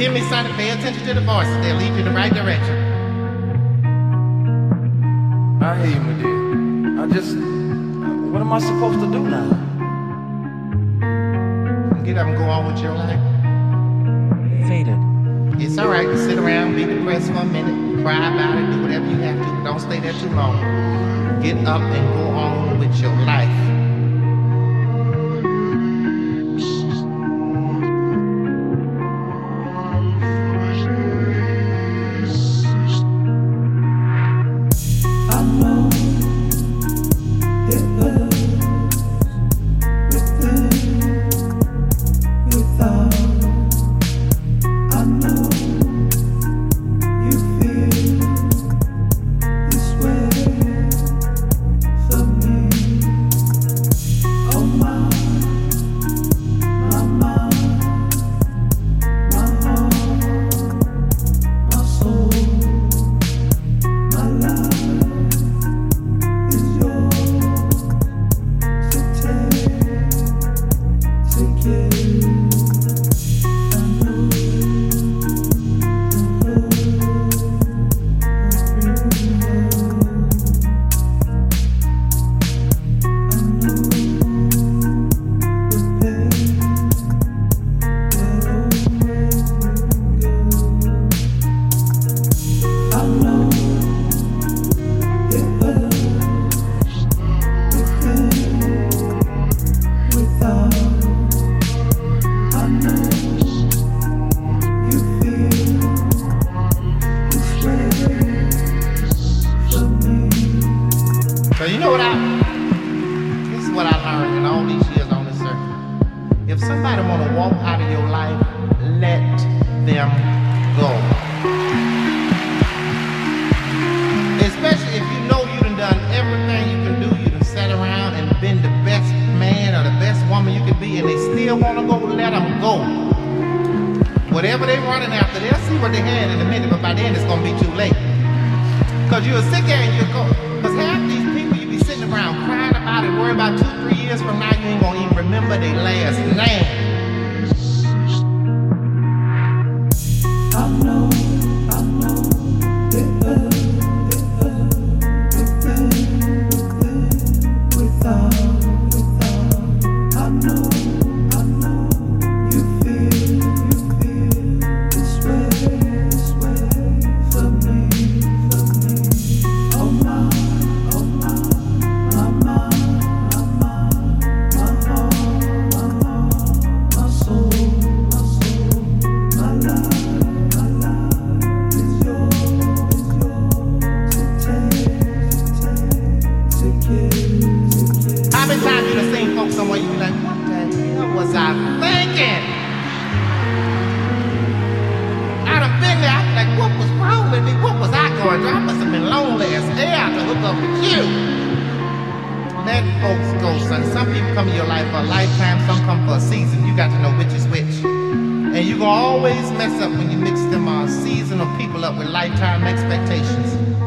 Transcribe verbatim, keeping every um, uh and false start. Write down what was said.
hear me, son, pay attention to the voices. They'll lead you in the right direction. I hear you, my dear. I just, what am I supposed to do now? Get up and go on with your life. Faded. It's all right to sit around, be depressed for a minute, cry about it, do whatever you have to. Don't stay there too long. Get up and go on with your life. So you know what I, this is what I learned in all these years on this earth. If somebody want to walk out of your life, let them go. Especially if you know you done done everything you can do, you done sat around and been the best man or the best woman you could be, and they still want to go, let them go. Whatever they running after, they'll see what they had in a minute, but by then it's going to be too late. Because you're sick and you're going, because half these around crying about it, worry about two, three years from now, you ain't gonna even remember their last name. Let folks go, son. Some people come in your life for a lifetime, some come for a season. You got to know which is which. And you're going to always mess up when you mix them uh, seasonal people up with lifetime expectations.